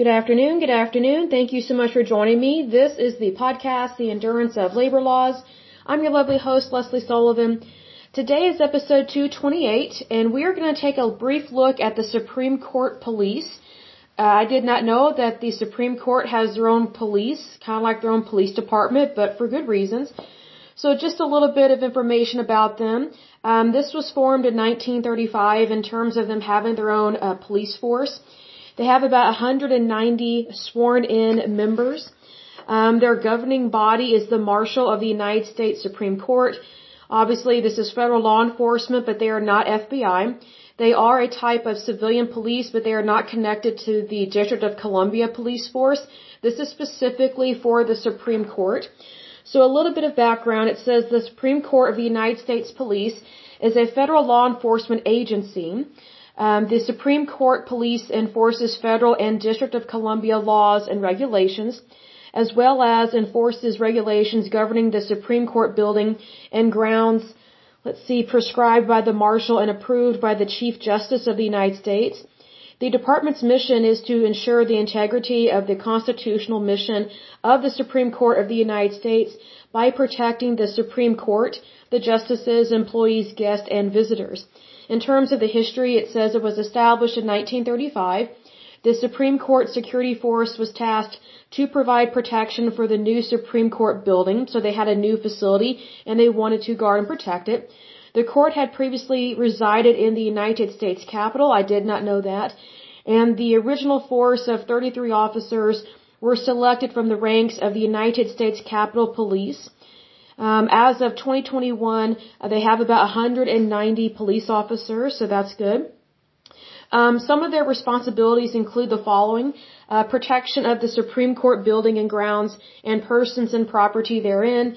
Good afternoon. Thank you so much for joining me. This is the podcast, The Endurance of Labor Laws. I'm your lovely host, Leslie Sullivan. Today is episode 228, and we are going to take a brief look at the Supreme Court police. I did not know that the Supreme Court has their own police, kind of like their own police department, but for good reasons. So just a little bit of information about them. This was formed in 1935 in terms of them having their own police force. They have about 190 sworn-in members. Their governing body is the Marshal of the United States Supreme Court. Obviously, this is federal law enforcement, but they are not FBI. They are a type of civilian police, but they are not connected to the District of Columbia Police Force. This is specifically for the Supreme Court. So a little bit of background. It says the Supreme Court of the United States Police is a federal law enforcement agency. The Supreme Court Police enforces federal and District of Columbia laws and regulations, as well as enforces regulations governing the Supreme Court building and grounds, prescribed by the Marshal and approved by the Chief Justice of the United States. The department's mission is to ensure the integrity of the constitutional mission of the Supreme Court of the United States by protecting the Supreme Court, the justices, employees, guests, and visitors. In terms of the history, it says it was established in 1935. The Supreme Court Security Force was tasked to provide protection for the new Supreme Court building, so they had a new facility and they wanted to guard and protect it. The court had previously resided in the United States Capitol. I did not know that. And the original force of 33 officers were selected from the ranks of the United States Capitol Police. As of 2021, they have about 190 police officers, so that's good. Some of their responsibilities include the following: protection of the Supreme Court building and grounds and persons and property therein,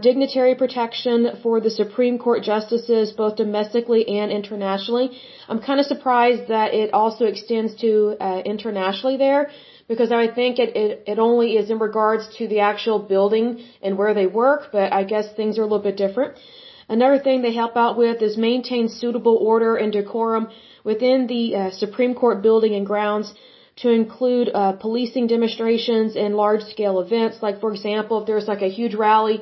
dignitary protection for the Supreme Court justices both domestically and internationally. I'm kind of surprised that it also extends to internationally there, because I think it only is in regards to the actual building and where they work, but I guess things are a little bit different. Another thing they help out with is maintain suitable order and decorum within the Supreme Court building and grounds, to include policing demonstrations and large-scale events. Like, for example, if there's like a huge rally,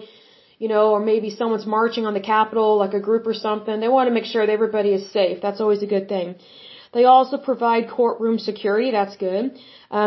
or maybe someone's marching on the Capitol, like a group or something, they want to make sure that everybody is safe. That's always a good thing. They also provide courtroom security. That's good.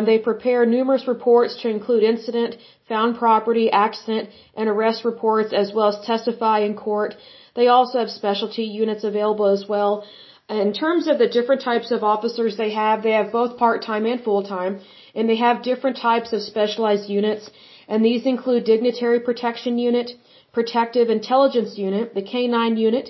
They prepare numerous reports to include incident, found property, accident, and arrest reports, as well as testify in court. They also have specialty units available as well. In terms of the different types of officers they have both part-time and full-time, and they have different types of specialized units, and these include Dignitary Protection Unit, Protective Intelligence Unit, the K-9 Unit,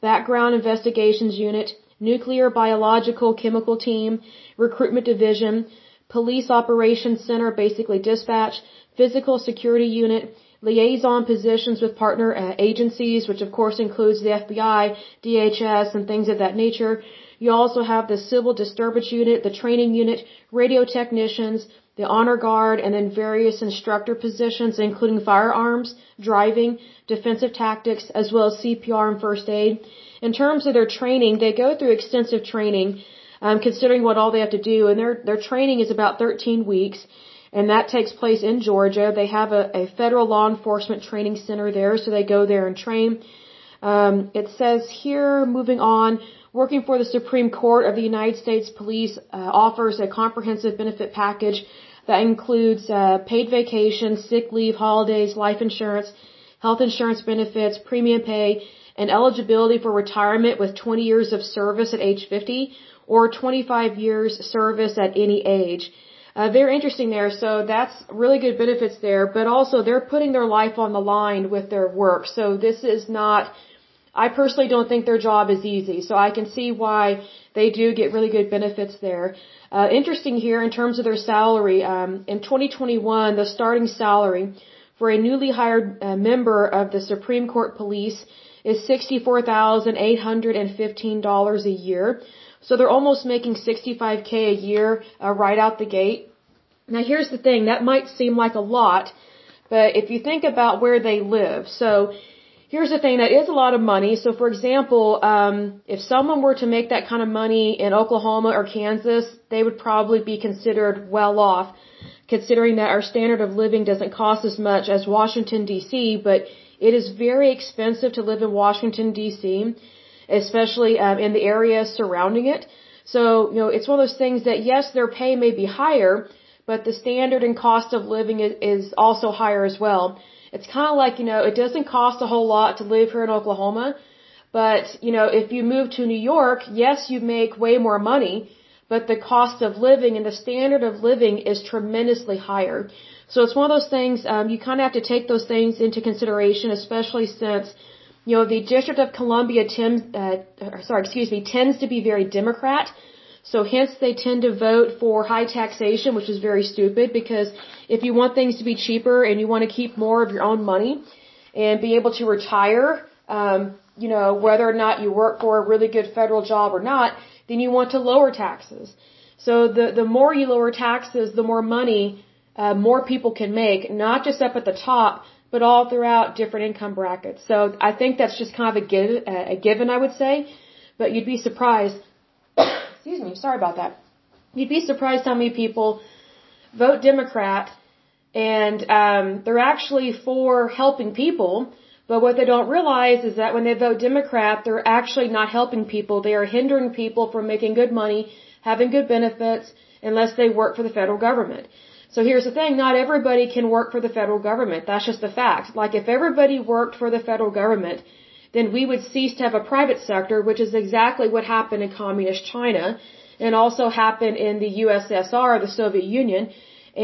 Background Investigations Unit, Nuclear, Biological, Chemical Team, Recruitment Division, Police Operations Center, basically dispatch, Physical Security Unit, liaison positions with partner agencies, which of course includes the FBI, DHS, and things of that nature. You also have the Civil Disturbance Unit, the Training Unit, radio technicians, the Honor Guard, and then various instructor positions, including firearms, driving, defensive tactics, as well as CPR and first aid. In terms of their training, they go through extensive training, considering what all they have to do, and their training is about 13 weeks. And that takes place in Georgia. They have a federal law enforcement training center there, so they go there and train. It says here, moving on, working for the Supreme Court of the United States Police offers a comprehensive benefit package that includes paid vacation, sick leave, holidays, life insurance, health insurance benefits, premium pay, and eligibility for retirement with 20 years of service at age 50 or 25 years service at any age. Very interesting there. So that's really good benefits there, but also they're putting their life on the line with their work. So this is not, I personally don't think their job is easy. So I can see why they do get really good benefits there. Interesting here in terms of their salary. In 2021, the starting salary for a newly hired member of the Supreme Court Police is $64,815 a year. So they're almost making $65K a year right out the gate. Now here's the thing, that might seem like a lot, but if you think about where they live. So here's the thing, that is a lot of money. So, for example, if someone were to make that kind of money in Oklahoma or Kansas, they would probably be considered well off, considering that our standard of living doesn't cost as much as Washington, D.C., but it is very expensive to live in Washington, D.C., especially in the areas surrounding it. So, you know, it's one of those things that, yes, their pay may be higher, but the standard and cost of living is also higher as well. It's kind of like, you know, it doesn't cost a whole lot to live here in Oklahoma, but, you know, if you move to New York, yes, you make way more money, but the cost of living and the standard of living is tremendously higher. So it's one of those things, you kind of have to take those things into consideration, especially since, you know, the District of Columbia tends to be very Democrat. So hence they tend to vote for high taxation, which is very stupid, because if you want things to be cheaper and you want to keep more of your own money and be able to retire, you know, whether or not you work for a really good federal job or not, then you want to lower taxes. So the more you lower taxes, the more money more people can make, not just up at the top, but all throughout different income brackets. So I think that's just kind of a given, I would say. But you'd be surprised. Excuse me, sorry about that. You'd be surprised how many people vote Democrat, and they're actually for helping people. But what they don't realize is that when they vote Democrat, they're actually not helping people. They are hindering people from making good money, having good benefits, unless they work for the federal government. So here's the thing, not everybody can work for the federal government. That's just the fact. Like, if everybody worked for the federal government, then we would cease to have a private sector, which is exactly what happened in communist China and also happened in the USSR, the Soviet Union.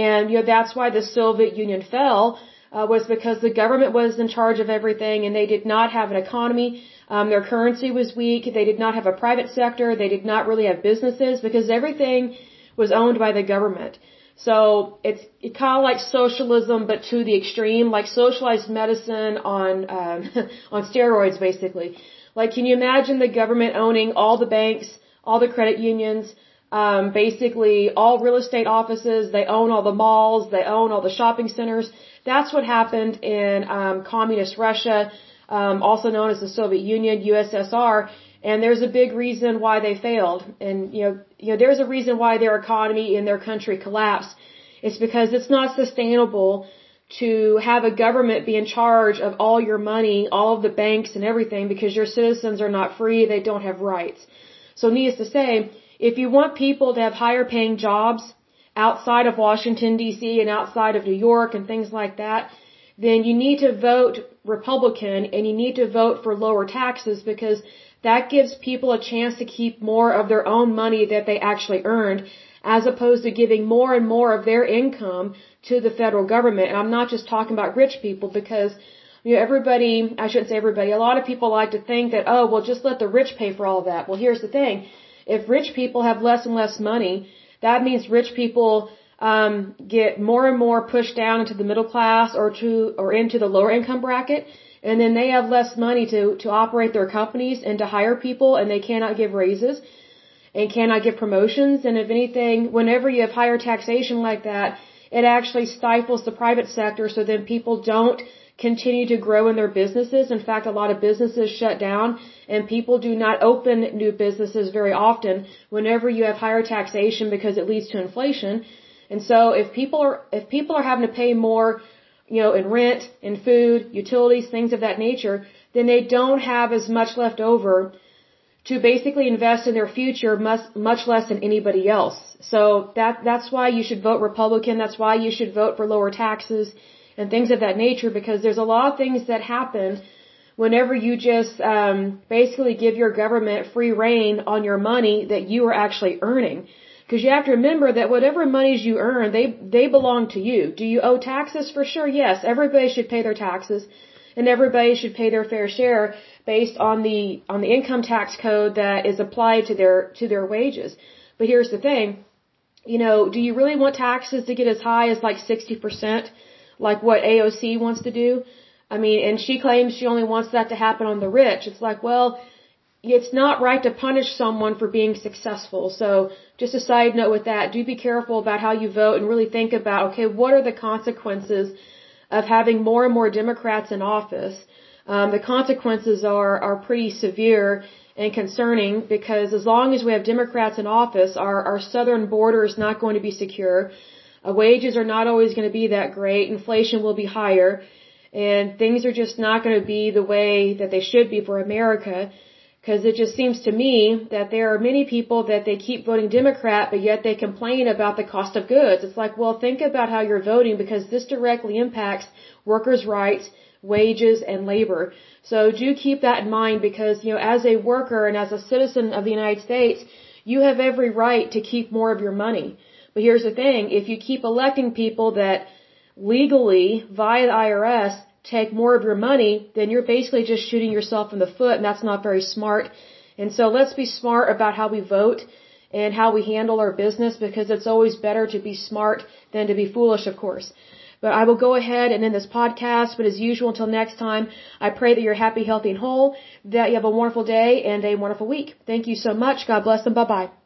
And, you know, that's why the Soviet Union fell, was because the government was in charge of everything and they did not have an economy. Their currency was weak. They did not have a private sector. They did not really have businesses because everything was owned by the government. So it's kind of like socialism, but to the extreme, like socialized medicine on steroids, basically. Like, can you imagine the government owning all the banks, all the credit unions, basically all real estate offices? They own all the malls. They own all the shopping centers. That's what happened in communist Russia, also known as the Soviet Union, USSR. And there's a big reason why they failed. And, you know, there's a reason why their economy in their country collapsed. It's because it's not sustainable to have a government be in charge of all your money, all of the banks and everything, because your citizens are not free. They don't have rights. So needless to say, if you want people to have higher paying jobs outside of Washington, D.C. and outside of New York and things like that, then you need to vote Republican and you need to vote for lower taxes, because that gives people a chance to keep more of their own money that they actually earned, as opposed to giving more and more of their income to the federal government. And I'm not just talking about rich people, because, you know, everybody, I shouldn't say everybody, a lot of people like to think that, oh, well, just let the rich pay for all that. Well, here's the thing. If rich people have less and less money, that means rich people get more and more pushed down into the middle class or into the lower income bracket. And then they have less money to operate their companies and to hire people, and they cannot give raises and cannot give promotions. And if anything, whenever you have higher taxation like that, it actually stifles the private sector, so then people don't continue to grow in their businesses. In fact, a lot of businesses shut down, and people do not open new businesses very often whenever you have higher taxation, because it leads to inflation. And so if people are having to pay more, you know, in rent, in food, utilities, things of that nature, then they don't have as much left over to basically invest in their future, much less than anybody else. So that's why you should vote Republican. That's why you should vote for lower taxes and things of that nature, because there's a lot of things that happen whenever you just basically give your government free rein on your money that you are actually earning. Because you have to remember that whatever monies you earn, they belong to you. Do you owe taxes? For sure, yes. Everybody should pay their taxes, and everybody should pay their fair share based on the income tax code that is applied to their wages. But here's the thing, you know, do you really want taxes to get as high as like 60%, like what AOC wants to do? I mean, and she claims she only wants that to happen on the rich. It's like, well, it's not right to punish someone for being successful. So just a side note with that, do be careful about how you vote and really think about, okay, what are the consequences of having more and more Democrats in office? The consequences are pretty severe and concerning, because as long as we have Democrats in office, our southern border is not going to be secure. Wages are not always going to be that great. Inflation will be higher. And things are just not going to be the way that they should be for America, because it just seems to me that there are many people that they keep voting Democrat, but yet they complain about the cost of goods. It's like, well, think about how you're voting, because this directly impacts workers' rights, wages, and labor. So do keep that in mind, because, you know, as a worker and as a citizen of the United States, you have every right to keep more of your money. But here's the thing, if you keep electing people that legally, via the IRS, take more of your money, then you're basically just shooting yourself in the foot, and that's not very smart. And so let's be smart about how we vote and how we handle our business, because it's always better to be smart than to be foolish, of course. But I will go ahead and end this podcast, but as usual, until next time, I pray that you're happy, healthy, and whole, that you have a wonderful day and a wonderful week. Thank you so much. God bless, and bye-bye.